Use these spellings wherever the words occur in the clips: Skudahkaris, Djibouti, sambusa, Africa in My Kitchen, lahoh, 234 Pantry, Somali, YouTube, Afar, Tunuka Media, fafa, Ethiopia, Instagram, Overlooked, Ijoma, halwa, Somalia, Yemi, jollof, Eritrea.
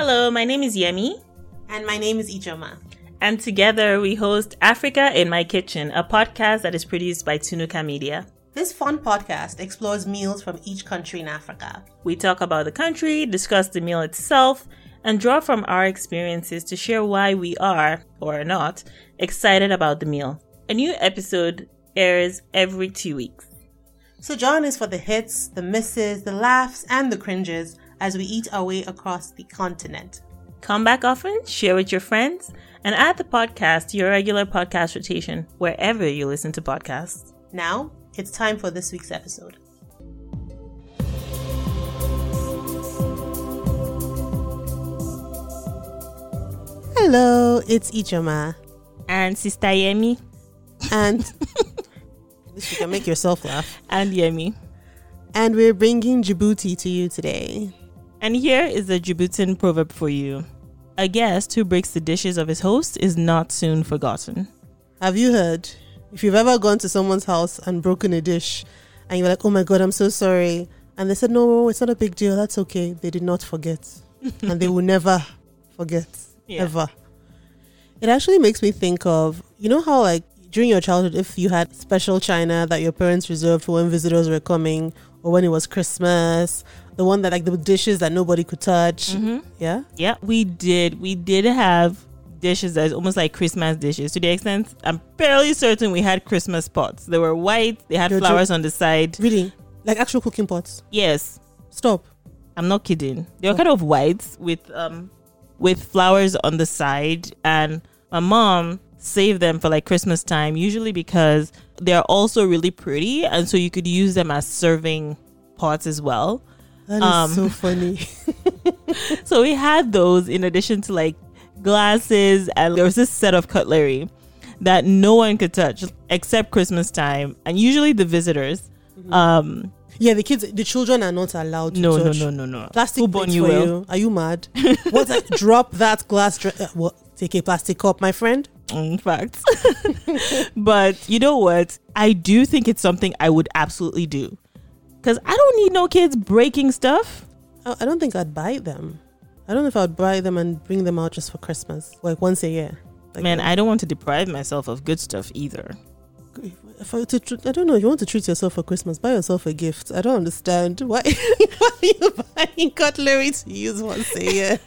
Hello, my name is Yemi. And my name is Ijoma. And together we host Africa in My Kitchen, a podcast that is produced by Tunuka Media. This fun podcast explores meals from each country in Africa. We talk about the country, discuss the meal itself, and draw from our experiences to share why we are, or not, excited about the meal. A new episode airs every 2 weeks. So join us for the hits, the misses, the laughs, and the cringes as we eat our way across the continent. Come back often, share with your friends, and add the podcast to your regular podcast rotation wherever you listen to podcasts. Now, it's time for this week's episode. Hello, it's Ijoma. And Sister Yemi. And at least you can make yourself laugh. And Yemi. And we're bringing Djibouti to you today. And here is a Djiboutian proverb for you. A guest who breaks the dishes of his host is not soon forgotten. Have you heard? If you've ever gone to someone's house and broken a dish and you're like, oh my God, I'm so sorry. And they said, no, it's not a big deal. That's okay. They did not forget. And they will never forget. Yeah. Ever. It actually makes me think of, you know how like during your childhood, if you had special china that your parents reserved for when visitors were coming or when it was Christmas, the one that like the dishes that nobody could touch. Mm-hmm. Yeah? Yeah, we did have dishes that's almost like Christmas dishes to the extent I'm fairly certain we had Christmas pots. They were white. They had flowers on the side. Really? Like actual cooking pots? Yes. Stop. I'm not kidding. They were kind of white with flowers on the side, and my mom saved them for like Christmas time, usually because they're also really pretty, and so you could use them as serving pots as well. That is so funny. So we had those in addition to like glasses, and there was this set of cutlery that no one could touch except Christmas time, and usually the visitors. Mm-hmm. Yeah, the children are not allowed to touch. No. Plastic plates for you. Are you mad? What? Drop that glass. Take a plastic cup, my friend. In fact. But you know what? I do think it's something I would absolutely do. Because I don't need no kids breaking stuff. I don't think I'd buy them. I don't know if I would buy them and bring them out just for Christmas. Like once a year. Like, man, I don't want to deprive myself of good stuff either. I don't know. You want to treat yourself for Christmas? Buy yourself a gift. I don't understand why are you buying cutlery to use once a year?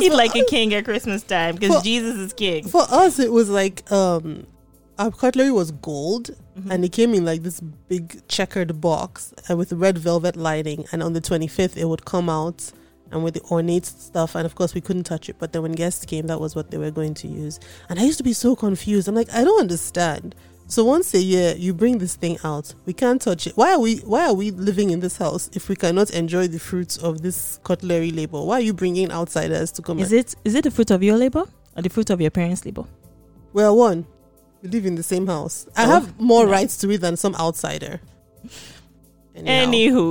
Eat like a king at Christmas time because Jesus is king. For us, it was like our cutlery was gold, mm-hmm. and it came in like this big checkered box with red velvet lining. And on the 25th, it would come out and with the ornate stuff, and of course we couldn't touch it. But then when guests came, that was what they were going to use. And I used to be so confused. I'm like, I don't understand. So once a year, you bring this thing out. We can't touch it. Why are we living in this house if we cannot enjoy the fruits of this cutlery labor? Why are you bringing outsiders to come? Is it the fruit of your labor or the fruit of your parents' labor? Well, one, we live in the same house. I have more rights to it than some outsider. Anywho,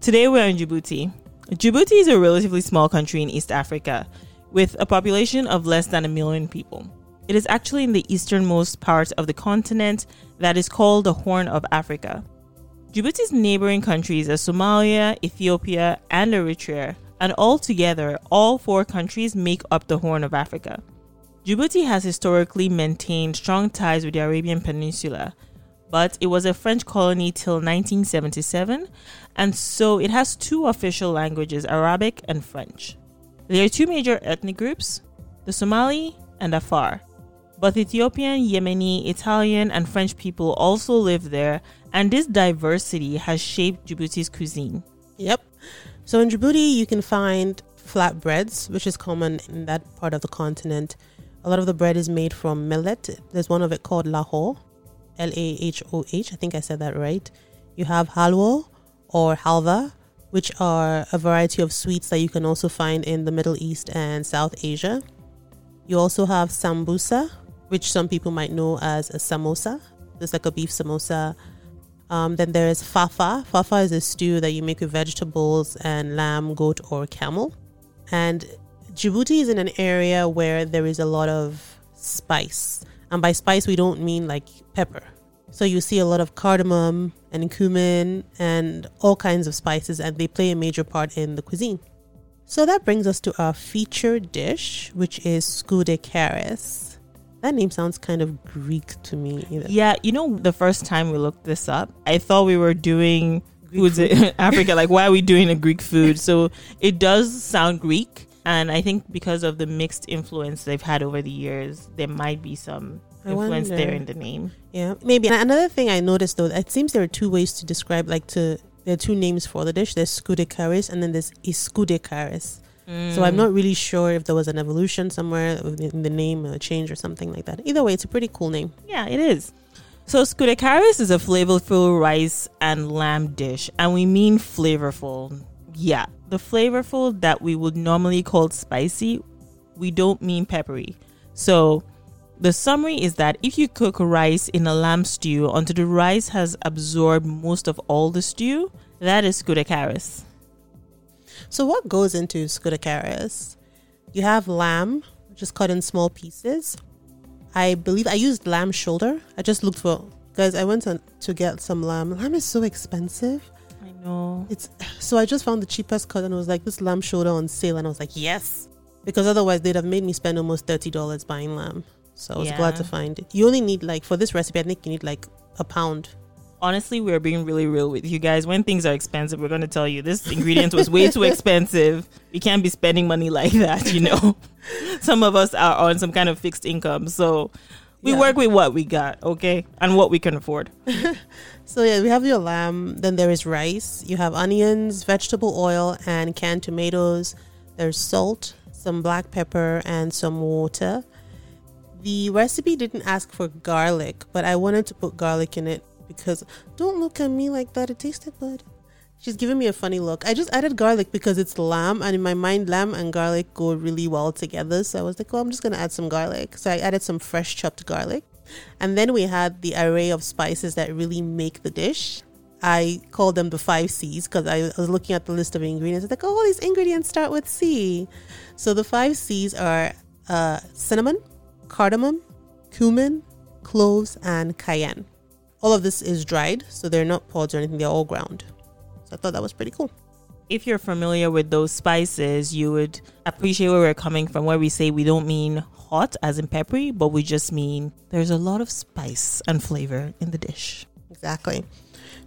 today we're in Djibouti. Djibouti is a relatively small country in East Africa, with a population of less than 1 million people. It is actually in the easternmost part of the continent that is called the Horn of Africa. Djibouti's neighboring countries are Somalia, Ethiopia, and Eritrea, and altogether, all four countries make up the Horn of Africa. Djibouti has historically maintained strong ties with the Arabian Peninsula, but it was a French colony till 1977, and so it has two official languages, Arabic and French. There are two major ethnic groups, the Somali and Afar. Both Ethiopian, Yemeni, Italian, and French people also live there, and this diversity has shaped Djibouti's cuisine. Yep. So in Djibouti, you can find flatbreads, which is common in that part of the continent. A lot of the bread is made from millet. There's one of it called lahoh, L-A-H-O-H. I think I said that right. You have halwa or halva, which are a variety of sweets that you can also find in the Middle East and South Asia. You also have sambusa, which some people might know as a samosa. It's like a beef samosa. Then there is fafa. Fafa is a stew that you make with vegetables and lamb, goat, or camel. And Djibouti is in an area where there is a lot of spice. And by spice, we don't mean like pepper. So you see a lot of cardamom and cumin and all kinds of spices, and they play a major part in the cuisine. So that brings us to our feature dish, which is Skudahkaris. That name sounds kind of Greek to me. Yeah, you know, the first time we looked this up, I thought we were doing foods in Africa. Like, why are we doing a Greek food? So it does sound Greek. And I think because of the mixed influence they've had over the years, there might be some influence there in the name. Yeah, maybe. And another thing I noticed, though, it seems there are two ways to describe, there are two names for the dish. There's Skudahkaris and then there's Iskudahkaris. So I'm not really sure if there was an evolution somewhere in the name, a change or something like that. Either way, it's a pretty cool name. Yeah, it is. So Skudahkaris is a flavorful rice and lamb dish. And we mean flavorful. Yeah, the flavorful that we would normally call spicy, we don't mean peppery. So the summary is that if you cook rice in a lamb stew until the rice has absorbed most of all the stew, that is Skudahkaris. So what goes into Skudahkaris? You have lamb, which is cut in small pieces. I believe I used lamb shoulder. I just looked for... Guys, I went to get some lamb. Lamb is so expensive. I know. So I just found the cheapest cut and I was like, this lamb shoulder on sale. And I was like, yes. Because otherwise they'd have made me spend almost $30 buying lamb. So I was glad to find it. You only need for this recipe, I think you need a pound. Honestly, we're being really real with you guys. When things are expensive, we're going to tell you this ingredient was way too expensive. You can't be spending money like that, you know. Some of us are on some kind of fixed income. So we work with what we got, okay? And what we can afford. So yeah, we have your lamb. Then there is rice. You have onions, vegetable oil, and canned tomatoes. There's salt, some black pepper, and some water. The recipe didn't ask for garlic, but I wanted to put garlic in it because don't look at me like that. It tasted good. She's giving me a funny look. I just added garlic because it's lamb, and in my mind, lamb and garlic go really well together. So I was like, well, I'm just going to add some garlic. So I added some fresh chopped garlic. And then we had the array of spices that really make the dish. I called them the 5 C's because I was looking at the list of ingredients. I was like, all these ingredients start with C. So the 5 C's are cinnamon, cardamom, cumin, cloves, and cayenne. All of this is dried, so they're not pods or anything. They're all ground. So I thought that was pretty cool. If you're familiar with those spices, you would appreciate where we're coming from, where we say we don't mean hot as in peppery, but we just mean there's a lot of spice and flavor in the dish. Exactly.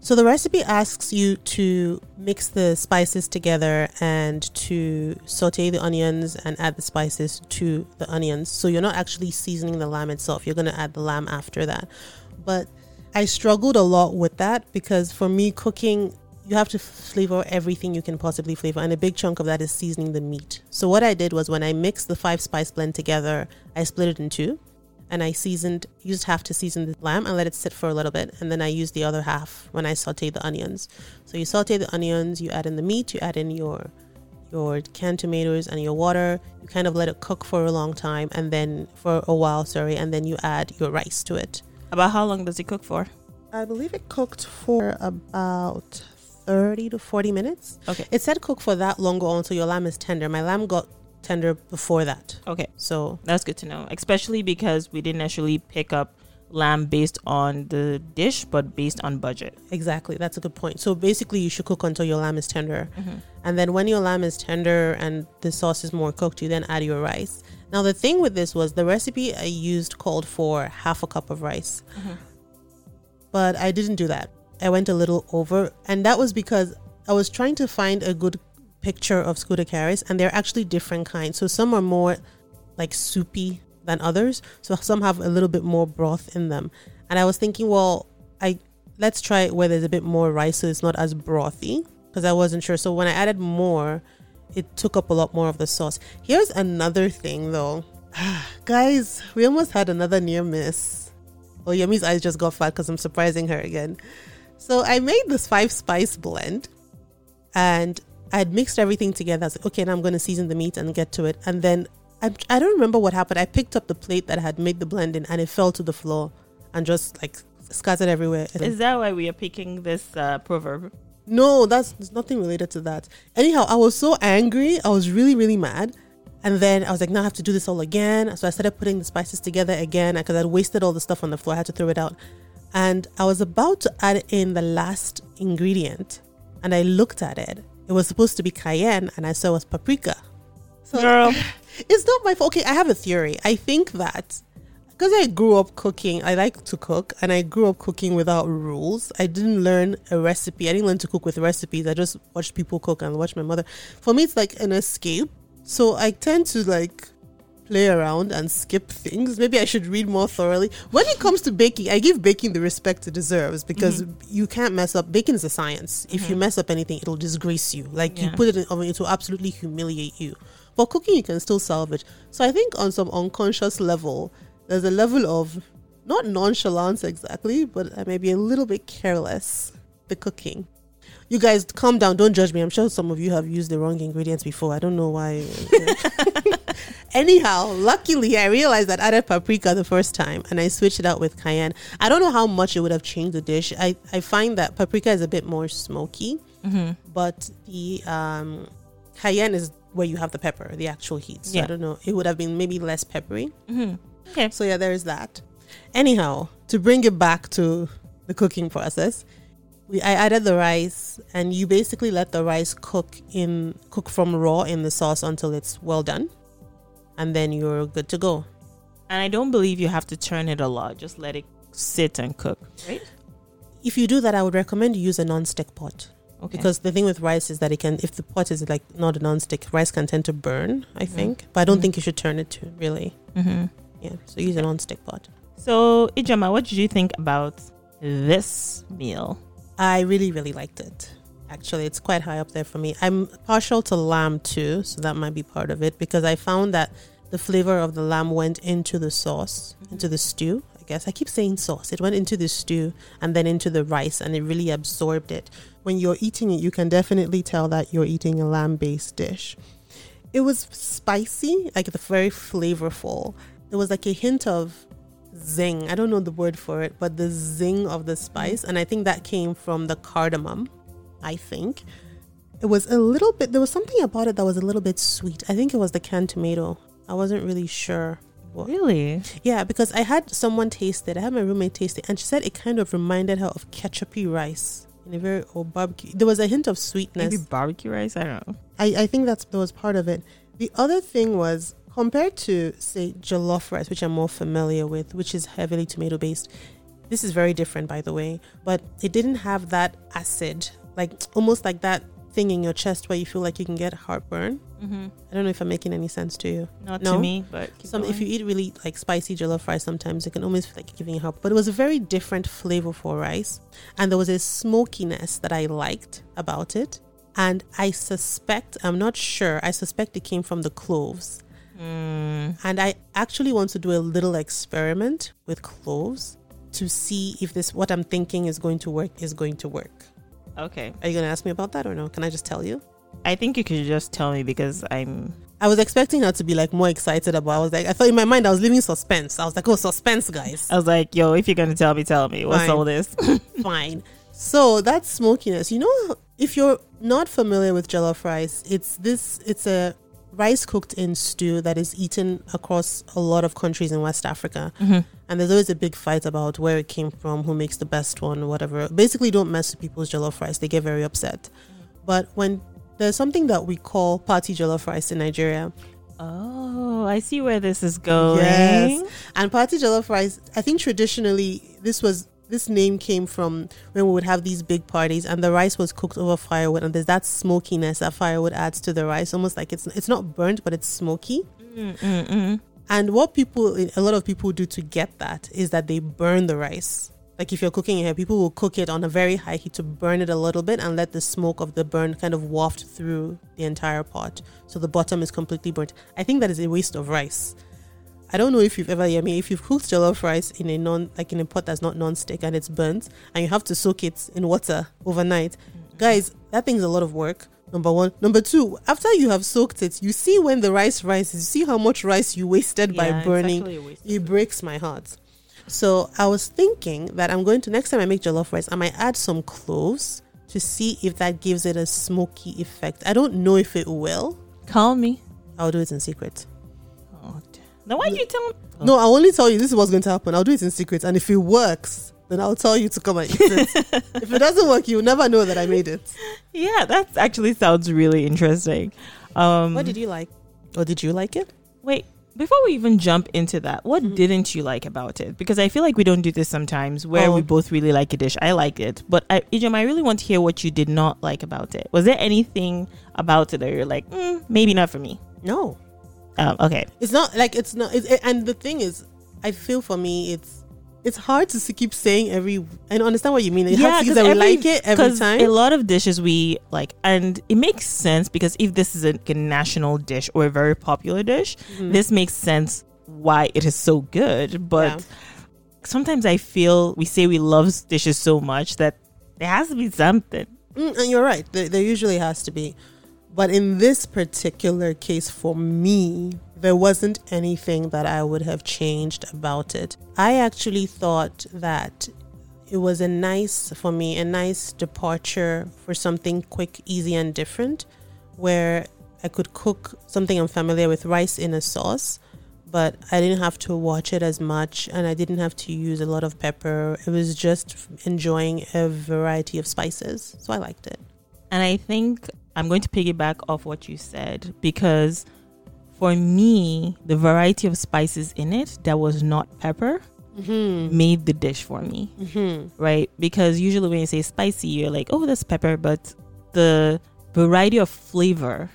So the recipe asks you to mix the spices together and to saute the onions and add the spices to the onions. So you're not actually seasoning the lamb itself. You're going to add the lamb after that. But I struggled a lot with that because for me, cooking, you have to flavor everything you can possibly flavor. And a big chunk of that is seasoning the meat. So what I did was when I mixed the 5-spice blend together, I split it in two. And I used half to season the lamb and let it sit for a little bit. And then I used the other half when I sauteed the onions. So you saute the onions, you add in the meat, you add in your canned tomatoes and your water. You kind of let it cook for a long time and then you add your rice to it. About how long does it cook for? I believe it cooked for about 30 to 40 minutes. Okay. It said cook for that long or until your lamb is tender. My lamb got tender before that. Okay, so that's good to know, especially because we didn't actually pick up lamb based on the dish but based on budget. Exactly, that's a good point. So basically you should cook until your lamb is tender. Mm-hmm. And then when your lamb is tender and the sauce is more cooked, you then add your rice. Now the thing with this was the recipe I used called for half a cup of rice. Mm-hmm. But I didn't do that. I went a little over, and that was because I was trying to find a good picture of Skudahkaris, and they're actually different kinds. So some are more soupy than others, so some have a little bit more broth in them. And I was thinking, let's try it where there's a bit more rice so it's not as brothy, because I wasn't sure. So when I added more, it took up a lot more of the sauce. Here's another thing though. Guys, we almost had another near miss. Oh, Yemi's eyes just got fat because I'm surprising her again. So I made this 5-spice blend and I had mixed everything together. I was like, okay, now I'm going to season the meat and get to it. And then I don't remember what happened. I picked up the plate that I had made the blend in and it fell to the floor and just scattered everywhere. Is that why we are picking this proverb? No, there's nothing related to that. Anyhow, I was so angry. I was really, really mad. And then I was like, now I have to do this all again. So I started putting the spices together again because I'd wasted all the stuff on the floor. I had to throw it out. And I was about to add in the last ingredient, and I looked at it. It was supposed to be cayenne, and I saw it was paprika. So girl, it's not my fault. Okay, I have a theory. I think that because I grew up cooking, I like to cook, and I grew up cooking without rules. I didn't learn a recipe. I didn't learn to cook with recipes. I just watched people cook and watched my mother. For me, it's like an escape. So I tend to like play around and skip things. Maybe I should read more thoroughly. When it comes to baking, I give baking the respect it deserves because you can't mess up. Baking is a science. If you mess up anything, it'll disgrace you. Like you put it in the oven, it will absolutely humiliate you. But cooking, you can still salvage. So I think on some unconscious level, there's a level of not nonchalance exactly, but I may be a little bit careless with cooking. You guys, calm down. Don't judge me. I'm sure some of you have used the wrong ingredients before. I don't know why. Anyhow, luckily, I realized that I added paprika the first time and I switched it out with cayenne. I don't know how much it would have changed the dish. I find that paprika is a bit more smoky, but the cayenne is where you have the pepper, the actual heat. So I don't know. It would have been maybe less peppery. Okay. So yeah, there is that. Anyhow, to bring it back to the cooking process, I added the rice, and you basically let the rice cook from raw in the sauce until it's well done, and then you're good to go. And I don't believe you have to turn it a lot; just let it sit and cook. Right? If you do that, I would recommend you use a non-stick pot. Okay. Because the thing with rice is that it can, if the pot is like not a non-stick, rice can tend to burn. I think, but I don't think you should turn it to really. Yeah, so use a non-stick pot. So Ijoma, what did you think about this meal? I really, really liked it. Actually, it's quite high up there for me. I'm partial to lamb too, so that might be part of it because I found that the flavor of the lamb went into the sauce, into the stew, I guess. I keep saying sauce. It went into the stew and then into the rice and it really absorbed it. When you're eating it, you can definitely tell that you're eating a lamb-based dish. It was spicy, like very flavorful. There was like a hint of zing. I don't know the word for it, but the zing of the spice. And I think that came from the cardamom, I think. It was a little bit, there was something about it that was a little bit sweet. I think it was the canned tomato. I wasn't really sure. What. Really? Yeah, because I had someone taste it. I had my roommate taste it. And she said it kind of reminded her of ketchupy rice. In a very old barbecue. There was a hint of sweetness. Maybe barbecue rice? I don't know. I think that was part of it. The other thing was, compared to, say, jollof rice, which I'm more familiar with, which is heavily tomato-based, this is very different, by the way, but it didn't have that acid, like almost like that thing in your chest where you feel like you can get heartburn. I don't know if I'm making any sense to you. Not to me, but if you eat really like spicy jollof rice sometimes, it can almost feel like giving you heartburn. But it was a very different flavor for rice, and there was a smokiness that I liked about it, and I suspect it came from the cloves. And I actually want to do a little experiment with cloves to see if this, what I'm thinking is going to work. Okay. Are you going to ask me about that or no? Can I just tell you? I think you could just tell me because I was expecting her to be like more excited about. I thought in my mind I was leaving suspense. I was like, oh, suspense, guys. I was like, yo, if you're going to tell me. What's all this? Fine. So that smokiness, you know, if you're not familiar with jollof rice, it's a rice cooked in stew that is eaten across a lot of countries in West Africa. And there's always a big fight about where it came from, who makes the best one, whatever. Basically, don't mess with people's jollof rice. They get very upset. But when there's something that we call party jollof rice in Nigeria. Oh, I see where this is going. Yes. And party jollof rice, I think traditionally, this name came from when we would have these big parties and the rice was cooked over firewood, and there's that smokiness that firewood adds to the rice, almost like it's not burnt, but it's smoky. And what a lot of people do to get that is that they burn the rice. Like if you're cooking here, people will cook it on a very high heat to burn it a little bit and let the smoke of the burn kind of waft through the entire pot. So the bottom is completely burnt. I think that is a waste of rice. I don't know if you've ever, I mean, if you've cooked jollof rice in a pot that's not non-stick and it's burnt and you have to soak it in water overnight, guys, that thing's a lot of work, number one. Number two, after you have soaked it, you see when the rice rises, you see how much rice you wasted by burning. It breaks my heart. So I was thinking that I'm going to, next time I make jollof rice, I might add some cloves to see if that gives it a smoky effect. I don't know if it will. Call me. I'll do it in secret. Now, why did you tell me? No, I'll only tell you this is what's going to happen. I'll do it in secret. And if it works, then I'll tell you to come and eat it. If it doesn't work, you'll never know that I made it. Yeah, that actually sounds really interesting. What did you like? Or did you like it? Wait, before we even jump into that, what didn't you like about it? Because I feel like we don't do this sometimes where we both really like a dish. I like it. But Ijoma, I really want to hear what you did not like about it. Was there anything about it that you're like, maybe not for me? No. Okay. It's not, and the thing is, I feel for me, it's hard to keep saying every, and understand what you mean. It's hard to say we like it every time. A lot of dishes we like, and it makes sense because if this is a national dish or a very popular dish, this makes sense why it is so good. But sometimes I feel we say we love dishes so much that there has to be something. And you're right. There usually has to be. But in this particular case, for me, there wasn't anything that I would have changed about it. I actually thought that it was a nice departure for something quick, easy, and different, where I could cook something I'm familiar with, rice in a sauce, but I didn't have to watch it as much, and I didn't have to use a lot of pepper. It was just enjoying a variety of spices, so I liked it. And I think I'm going to piggyback off what you said, because for me, the variety of spices in it that was not pepper made the dish for me, right? Because usually when you say spicy, you're like, oh, that's pepper. But the variety of flavor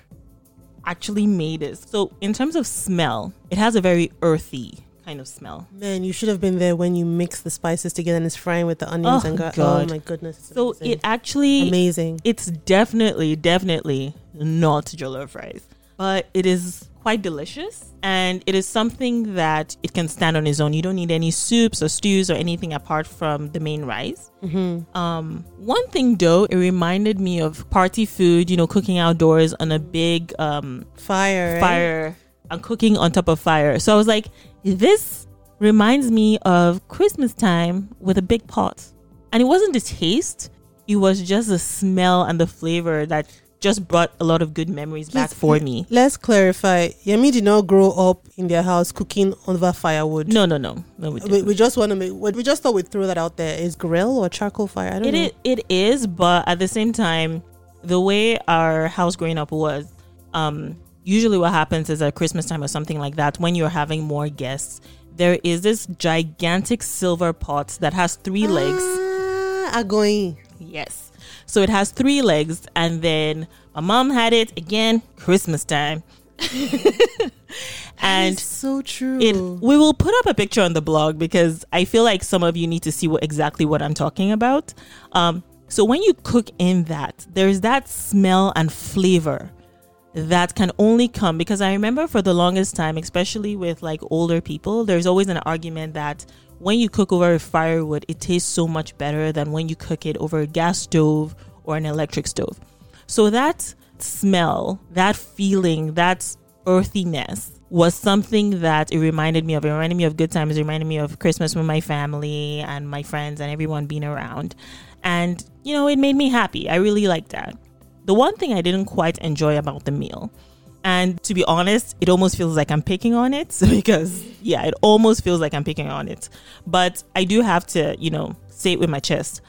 actually made it. So in terms of smell, it has a very earthy kind of smell. Man, you should have been there when you mix the spices together and it's frying with the onions and God. Oh my goodness. So amazing. It actually amazing. It's definitely not jollof rice, but it is quite delicious, and it is something that it can stand on its own. You don't need any soups or stews or anything apart from the main rice. One thing though, it reminded me of party food, you know, cooking outdoors on a big fire, right? And cooking on top of fire. So I was like, this reminds me of Christmas time with a big pot. And it wasn't the taste. It was just the smell and the flavor that just brought a lot of good memories back for me. Let's clarify. Yemi did not grow up in their house cooking over firewood. No, we didn't. We just want to make. We just thought we'd throw that out there. Is grill or charcoal fire? I don't know. It is, but at the same time, the way our house growing up was, usually what happens is at Christmas time or something like that, when you're having more guests, there is this gigantic silver pot that has three legs. Agoi. Yes. So it has three legs, and then my mom had it again, Christmas time. And so true. We will put up a picture on the blog because I feel like some of you need to see exactly what I'm talking about. So when you cook in that, there's that smell and flavor that can only come because I remember for the longest time, especially with like older people, there's always an argument that when you cook over a firewood, it tastes so much better than when you cook it over a gas stove or an electric stove. So that smell, that feeling, that earthiness was something that it reminded me of. It reminded me of good times. It reminded me of Christmas with my family and my friends and everyone being around. And, you know, it made me happy. I really liked that. The one thing I didn't quite enjoy about the meal, and to be honest, it almost feels like I'm picking on it because, it almost feels like I'm picking on it. But I do have to, say it with my chest.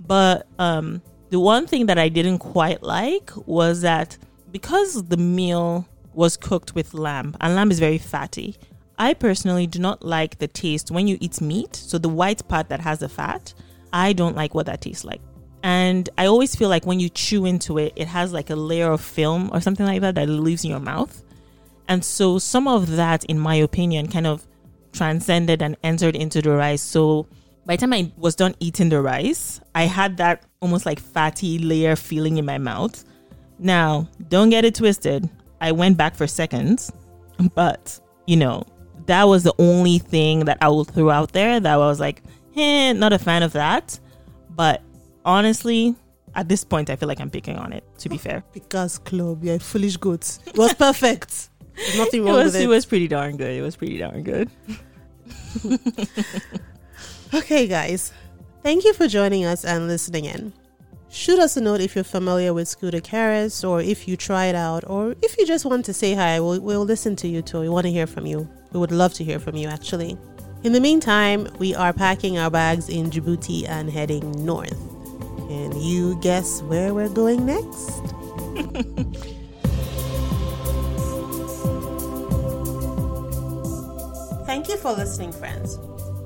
But the one thing that I didn't quite like was that because the meal was cooked with lamb, and lamb is very fatty, I personally do not like the taste when you eat meat. So the white part that has the fat, I don't like what that tastes like. And I always feel like when you chew into it, it has like a layer of film or something like that that leaves in your mouth. And so some of that, in my opinion, kind of transcended and entered into the rice. So by the time I was done eating the rice, I had that almost like fatty layer feeling in my mouth. Now, don't get it twisted. I went back for seconds, but, that was the only thing that I will throw out there that I was like, not a fan of that. But honestly, at this point, I feel like I'm picking on it, to be fair. Because club, you're a foolish goat. It was perfect. There's nothing wrong with it. It was pretty darn good. Okay, guys. Thank you for joining us and listening in. Shoot us a note if you're familiar with Skudahkaris, or if you try it out, or if you just want to say hi. We'll listen to you too. We want to hear from you. We would love to hear from you, actually. In the meantime, we are packing our bags in Djibouti and heading north. Can you guess where we're going next? Thank you for listening, friends.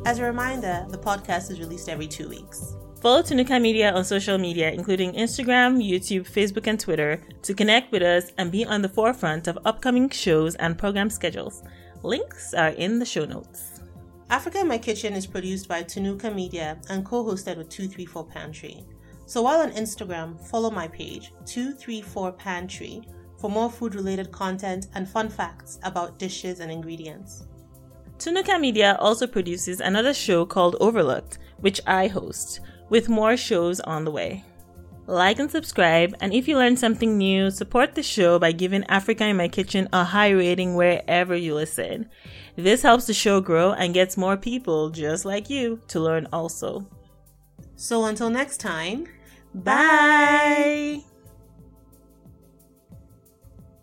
As a reminder, the podcast is released every 2 weeks. Follow Tunuka Media on social media, including Instagram, YouTube, Facebook, and Twitter, to connect with us and be on the forefront of upcoming shows and program schedules. Links are in the show notes. Africa in My Kitchen is produced by Tunuka Media and co-hosted with 234 Pantry. So while on Instagram, follow my page, 234 Pantry, for more food-related content and fun facts about dishes and ingredients. Tunuka Media also produces another show called Overlooked, which I host, with more shows on the way. Like and subscribe, and if you learn something new, support the show by giving Africa in My Kitchen a high rating wherever you listen. This helps the show grow and gets more people just like you to learn also. So until next time, bye!